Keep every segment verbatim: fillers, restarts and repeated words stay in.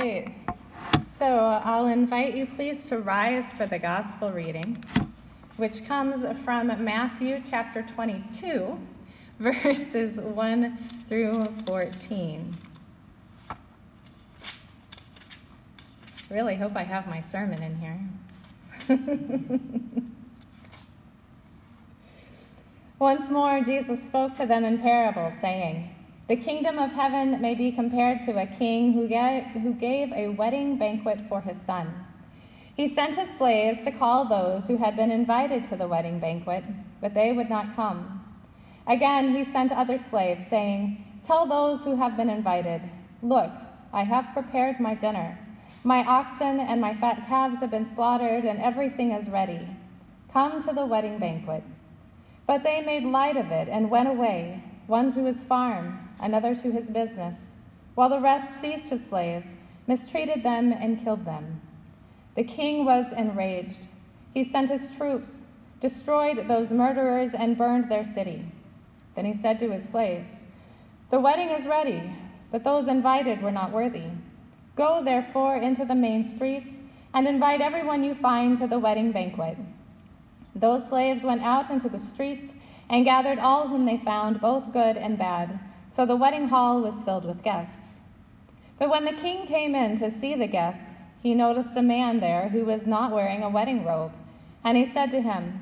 right. So I'll invite you, please, to rise for the gospel reading, which comes from Matthew chapter twenty-two, verses one through fourteen. Really hope I have my sermon in here. Once more, Jesus spoke to them in parables, saying, "The kingdom of heaven may be compared to a king who gave, who gave a wedding banquet for his son. He sent his slaves to call those who had been invited to the wedding banquet, but they would not come. Again, he sent other slaves, saying, 'Tell those who have been invited, look, I have prepared my dinner. My oxen and my fat calves have been slaughtered, and everything is ready. Come to the wedding banquet.' But they made light of it and went away, one to his farm, another to his business, while the rest seized his slaves, mistreated them, and killed them. The king was enraged. He sent his troops, destroyed those murderers, and burned their city. Then he said to his slaves, 'The wedding is ready, but those invited were not worthy. Go, therefore, into the main streets and invite everyone you find to the wedding banquet.' Those slaves went out into the streets and gathered all whom they found, both good and bad. So the wedding hall was filled with guests. But when the king came in to see the guests, he noticed a man there who was not wearing a wedding robe. And he said to him,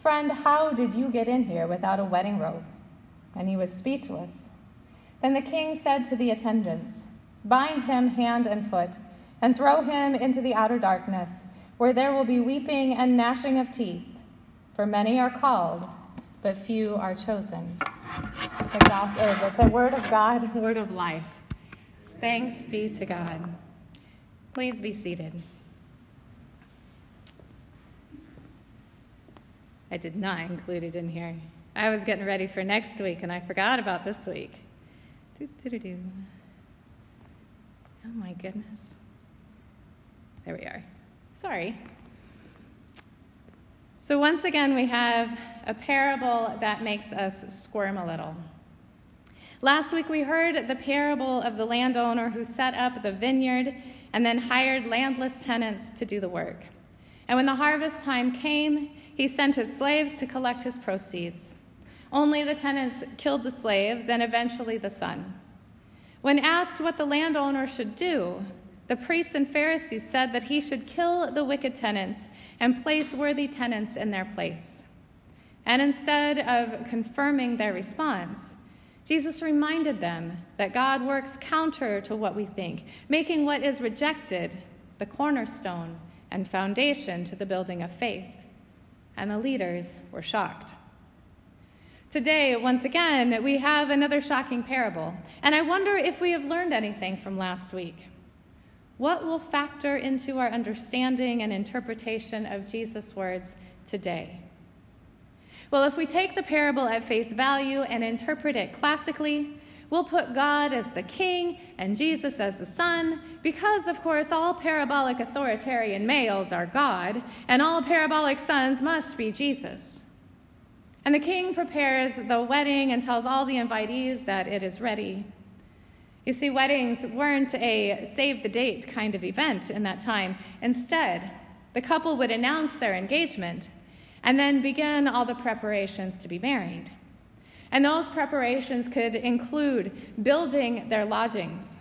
'Friend, how did you get in here without a wedding robe?' And he was speechless. Then the king said to the attendants, 'Bind him hand and foot and throw him into the outer darkness, where there will be weeping and gnashing of teeth. For many are called, but few are chosen.'" The gospel, oh, the word of God, word of life. Thanks be to God. Please be seated. I did not include it in here. I was getting ready for next week, and I forgot about this week. Doo-doo-doo-doo. Oh, my goodness. There we are. Sorry. So once again, we have a parable that makes us squirm a little. Last week, we heard the parable of the landowner who set up the vineyard and then hired landless tenants to do the work. And when the harvest time came, he sent his slaves to collect his proceeds. Only the tenants killed the slaves and eventually the son. When asked what the landowner should do, the priests and Pharisees said that he should kill the wicked tenants and place worthy tenants in their place. And instead of confirming their response, Jesus reminded them that God works counter to what we think, making what is rejected the cornerstone and foundation to the building of faith. And the leaders were shocked. Today, once again, we have another shocking parable, and I wonder if we have learned anything from last week. What will factor into our understanding and interpretation of Jesus' words today? Well, if we take the parable at face value and interpret it classically, we'll put God as the king and Jesus as the son, because, of course, all parabolic authoritarian males are God, and all parabolic sons must be Jesus. And the king prepares the wedding and tells all the invitees that it is ready. You see, weddings weren't a save-the-date kind of event in that time. Instead, the couple would announce their engagement and then begin all the preparations to be married. And those preparations could include building their lodgings,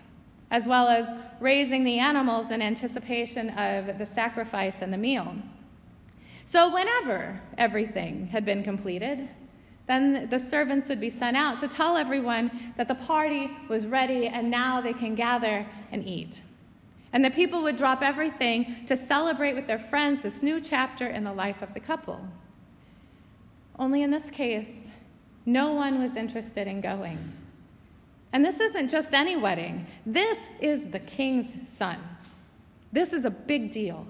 as well as raising the animals in anticipation of the sacrifice and the meal. So whenever everything had been completed, then the servants would be sent out to tell everyone that the party was ready and now they can gather and eat. And the people would drop everything to celebrate with their friends this new chapter in the life of the couple. Only in this case, no one was interested in going. And this isn't just any wedding. This is the king's son. This is a big deal.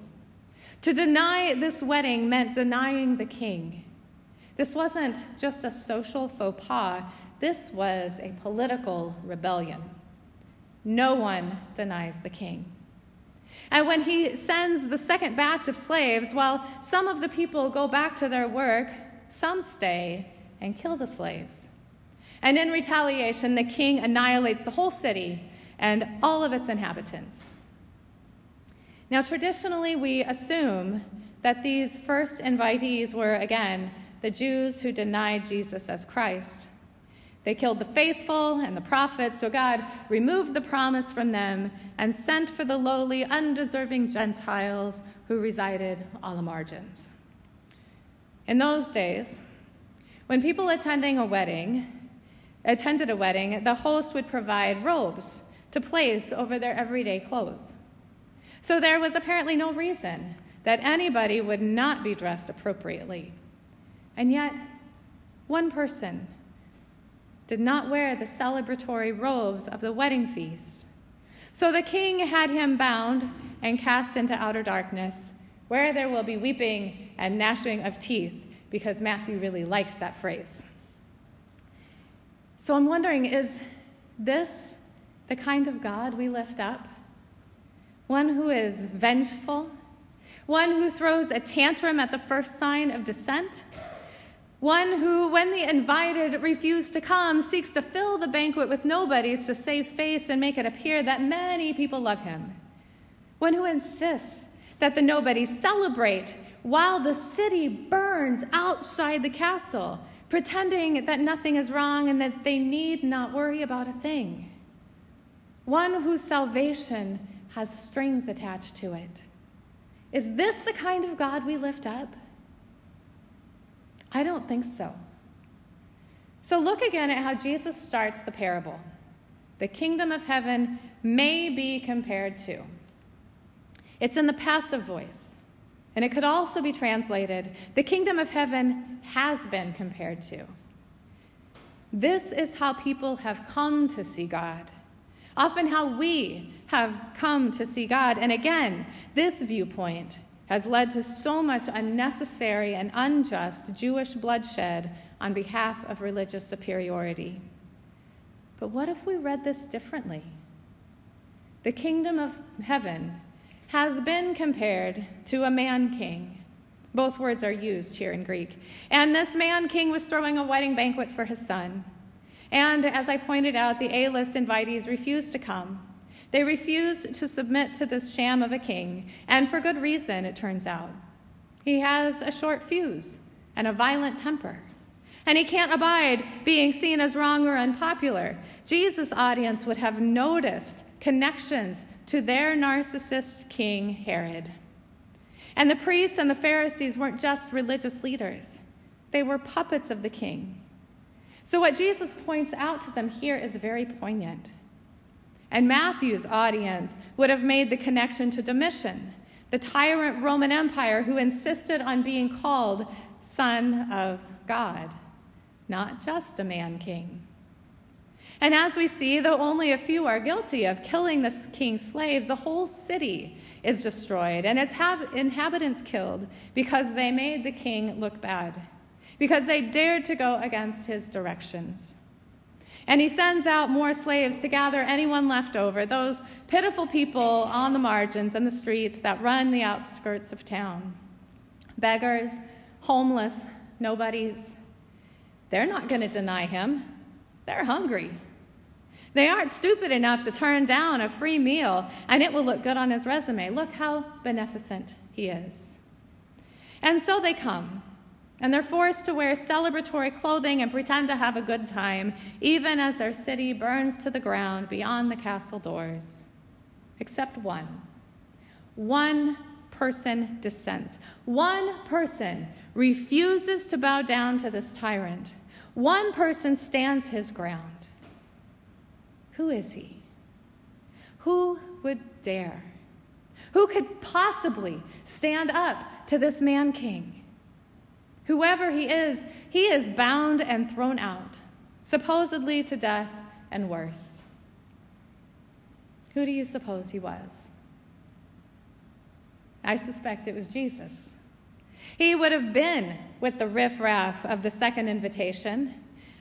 To deny this wedding meant denying the king. This wasn't just a social faux pas. This was a political rebellion. No one denies the king. And when he sends the second batch of slaves, while some of the people go back to their work, some stay and kill the slaves. And in retaliation, the king annihilates the whole city and all of its inhabitants. Now, traditionally, we assume that these first invitees were, again, the Jews who denied Jesus as Christ. They killed the faithful and the prophets, so God removed the promise from them and sent for the lowly, undeserving Gentiles who resided on the margins. In those days, when people attending a wedding, attended a wedding, the host would provide robes to place over their everyday clothes. So there was apparently no reason that anybody would not be dressed appropriately. And yet, one person did not wear the celebratory robes of the wedding feast. So the king had him bound and cast into outer darkness, where there will be weeping and gnashing of teeth, because Matthew really likes that phrase. So I'm wondering, is this the kind of God we lift up? One who is vengeful? One who throws a tantrum at the first sign of dissent? One who, when the invited refuse to come, seeks to fill the banquet with nobodies to save face and make it appear that many people love him. One who insists that the nobodies celebrate while the city burns outside the castle, pretending that nothing is wrong and that they need not worry about a thing. One whose salvation has strings attached to it. Is this the kind of God we lift up? I don't think so. So look again at how Jesus starts the parable. The kingdom of heaven may be compared to. It's in the passive voice, and it could also be translated, the kingdom of heaven has been compared to. This is how people have come to see God, often how we have come to see God. And again, this viewpoint has led to so much unnecessary and unjust Jewish bloodshed on behalf of religious superiority. But what if we read this differently? The kingdom of heaven has been compared to a man-king. Both words are used here in Greek. And this man-king was throwing a wedding banquet for his son. And as I pointed out, the A-list invitees refused to come. They refused to submit to this sham of a king, and for good reason, it turns out. He has a short fuse and a violent temper, and he can't abide being seen as wrong or unpopular. Jesus' audience would have noticed connections to their narcissist king, Herod. And the priests and the Pharisees weren't just religious leaders. They were puppets of the king. So what Jesus points out to them here is very poignant. And Matthew's audience would have made the connection to Domitian, the tyrant Roman Empire who insisted on being called Son of God, not just a man-king. And as we see, though only a few are guilty of killing the king's slaves, the whole city is destroyed and its inhabitants killed because they made the king look bad, because they dared to go against his directions. And he sends out more slaves to gather anyone left over, those pitiful people on the margins and the streets that run the outskirts of town. Beggars, homeless, nobodies. They're not going to deny him. They're hungry. They aren't stupid enough to turn down a free meal, and it will look good on his resume. Look how beneficent he is. And so they come. And they're forced to wear celebratory clothing and pretend to have a good time, even as their city burns to the ground beyond the castle doors. Except one. One person dissents. One person refuses to bow down to this tyrant. One person stands his ground. Who is he? Who would dare? Who could possibly stand up to this man-king? Whoever he is, he is bound and thrown out, supposedly to death and worse. Who do you suppose he was? I suspect it was Jesus. He would have been with the riffraff of the second invitation,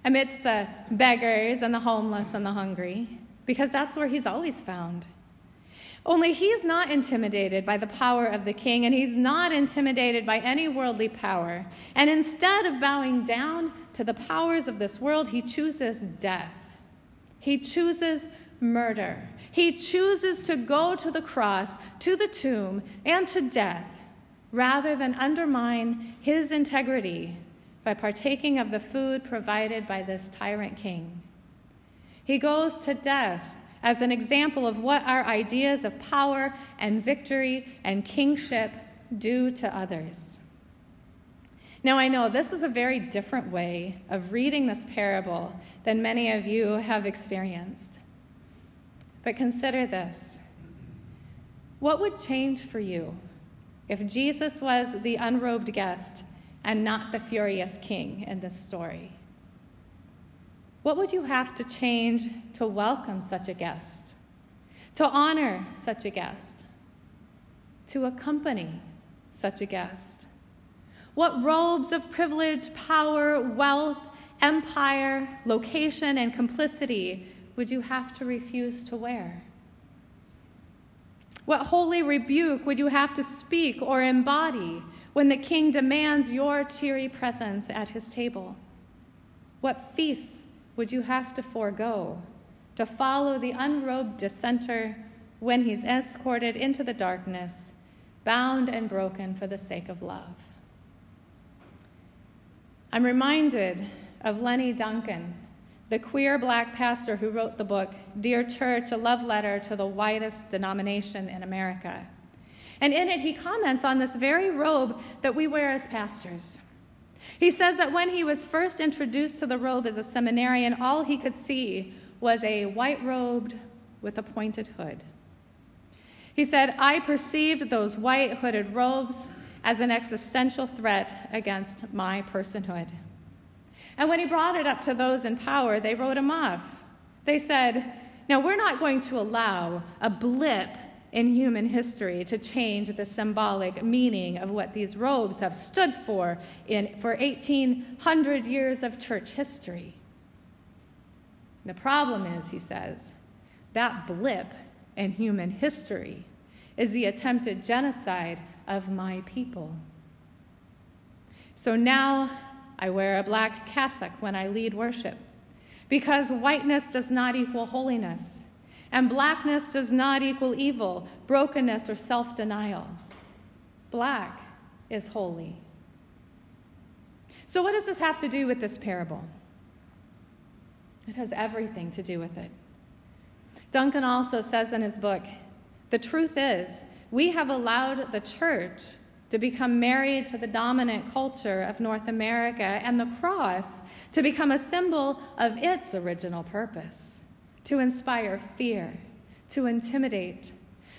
amidst the beggars and the homeless and the hungry, because that's where he's always found. Only he's not intimidated by the power of the king, and he's not intimidated by any worldly power. And instead of bowing down to the powers of this world, he chooses death. He chooses murder. He chooses to go to the cross, to the tomb, and to death, rather than undermine his integrity by partaking of the food provided by this tyrant king. He goes to death as an example of what our ideas of power and victory and kingship do to others. Now, I know this is a very different way of reading this parable than many of you have experienced. But consider this. What would change for you if Jesus was the unrobed guest and not the furious king in this story? What would you have to change to welcome such a guest, to honor such a guest, to accompany such a guest? What robes of privilege, power, wealth, empire, location, and complicity would you have to refuse to wear? What holy rebuke would you have to speak or embody when the king demands your cheery presence at his table? What feasts would you have to forego to follow the unrobed dissenter when he's escorted into the darkness, bound and broken for the sake of love? I'm reminded of Lenny Duncan, the queer black pastor who wrote the book, Dear Church, A Love Letter to the Whitest Denomination in America. And in it, he comments on this very robe that we wear as pastors. He says that when he was first introduced to the robe as a seminarian, all he could see was a white-robed with a pointed hood. He said, "I perceived those white hooded robes as an existential threat against my personhood." And when he brought it up to those in power, they wrote him off. They said, "Now, we're not going to allow a blip in human history to change the symbolic meaning of what these robes have stood for in for eighteen hundred years of church history." The problem is, he says, that blip in human history is the attempted genocide of my people. "So now I wear a black cassock when I lead worship, because whiteness does not equal holiness, and blackness does not equal evil, brokenness, or self-denial. Black is holy." So what does this have to do with this parable? It has everything to do with it. Duncan also says in his book, "The truth is, we have allowed the church to become married to the dominant culture of North America, and the cross to become a symbol of its original purpose, to inspire fear, to intimidate,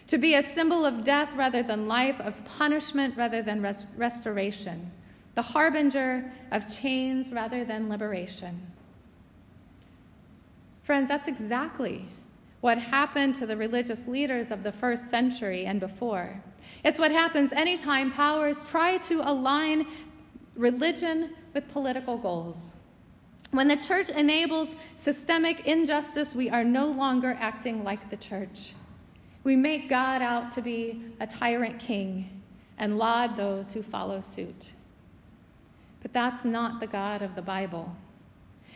to be a symbol of death rather than life, of punishment rather than res- restoration, the harbinger of chains rather than liberation." Friends, that's exactly what happened to the religious leaders of the first century and before. It's what happens anytime powers try to align religion with political goals. When the church enables systemic injustice, we are no longer acting like the church. We make God out to be a tyrant king and laud those who follow suit. But that's not the God of the Bible.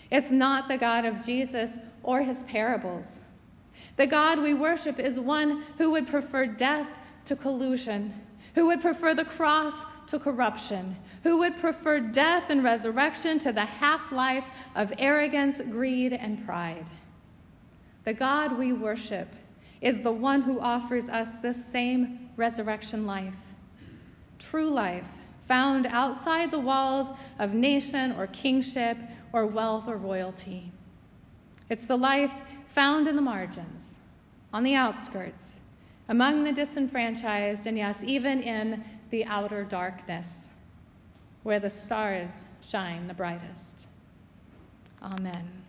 It's not the God of Jesus or his parables. The God we worship is one who would prefer death to collusion, who would prefer the cross to corruption, who would prefer death and resurrection to the half-life of arrogance, greed, and pride. The God we worship is the one who offers us this same resurrection life, true life found outside the walls of nation or kingship or wealth or royalty. It's the life found in the margins, on the outskirts, among the disenfranchised, and yes, even in the outer darkness, where the stars shine the brightest. Amen.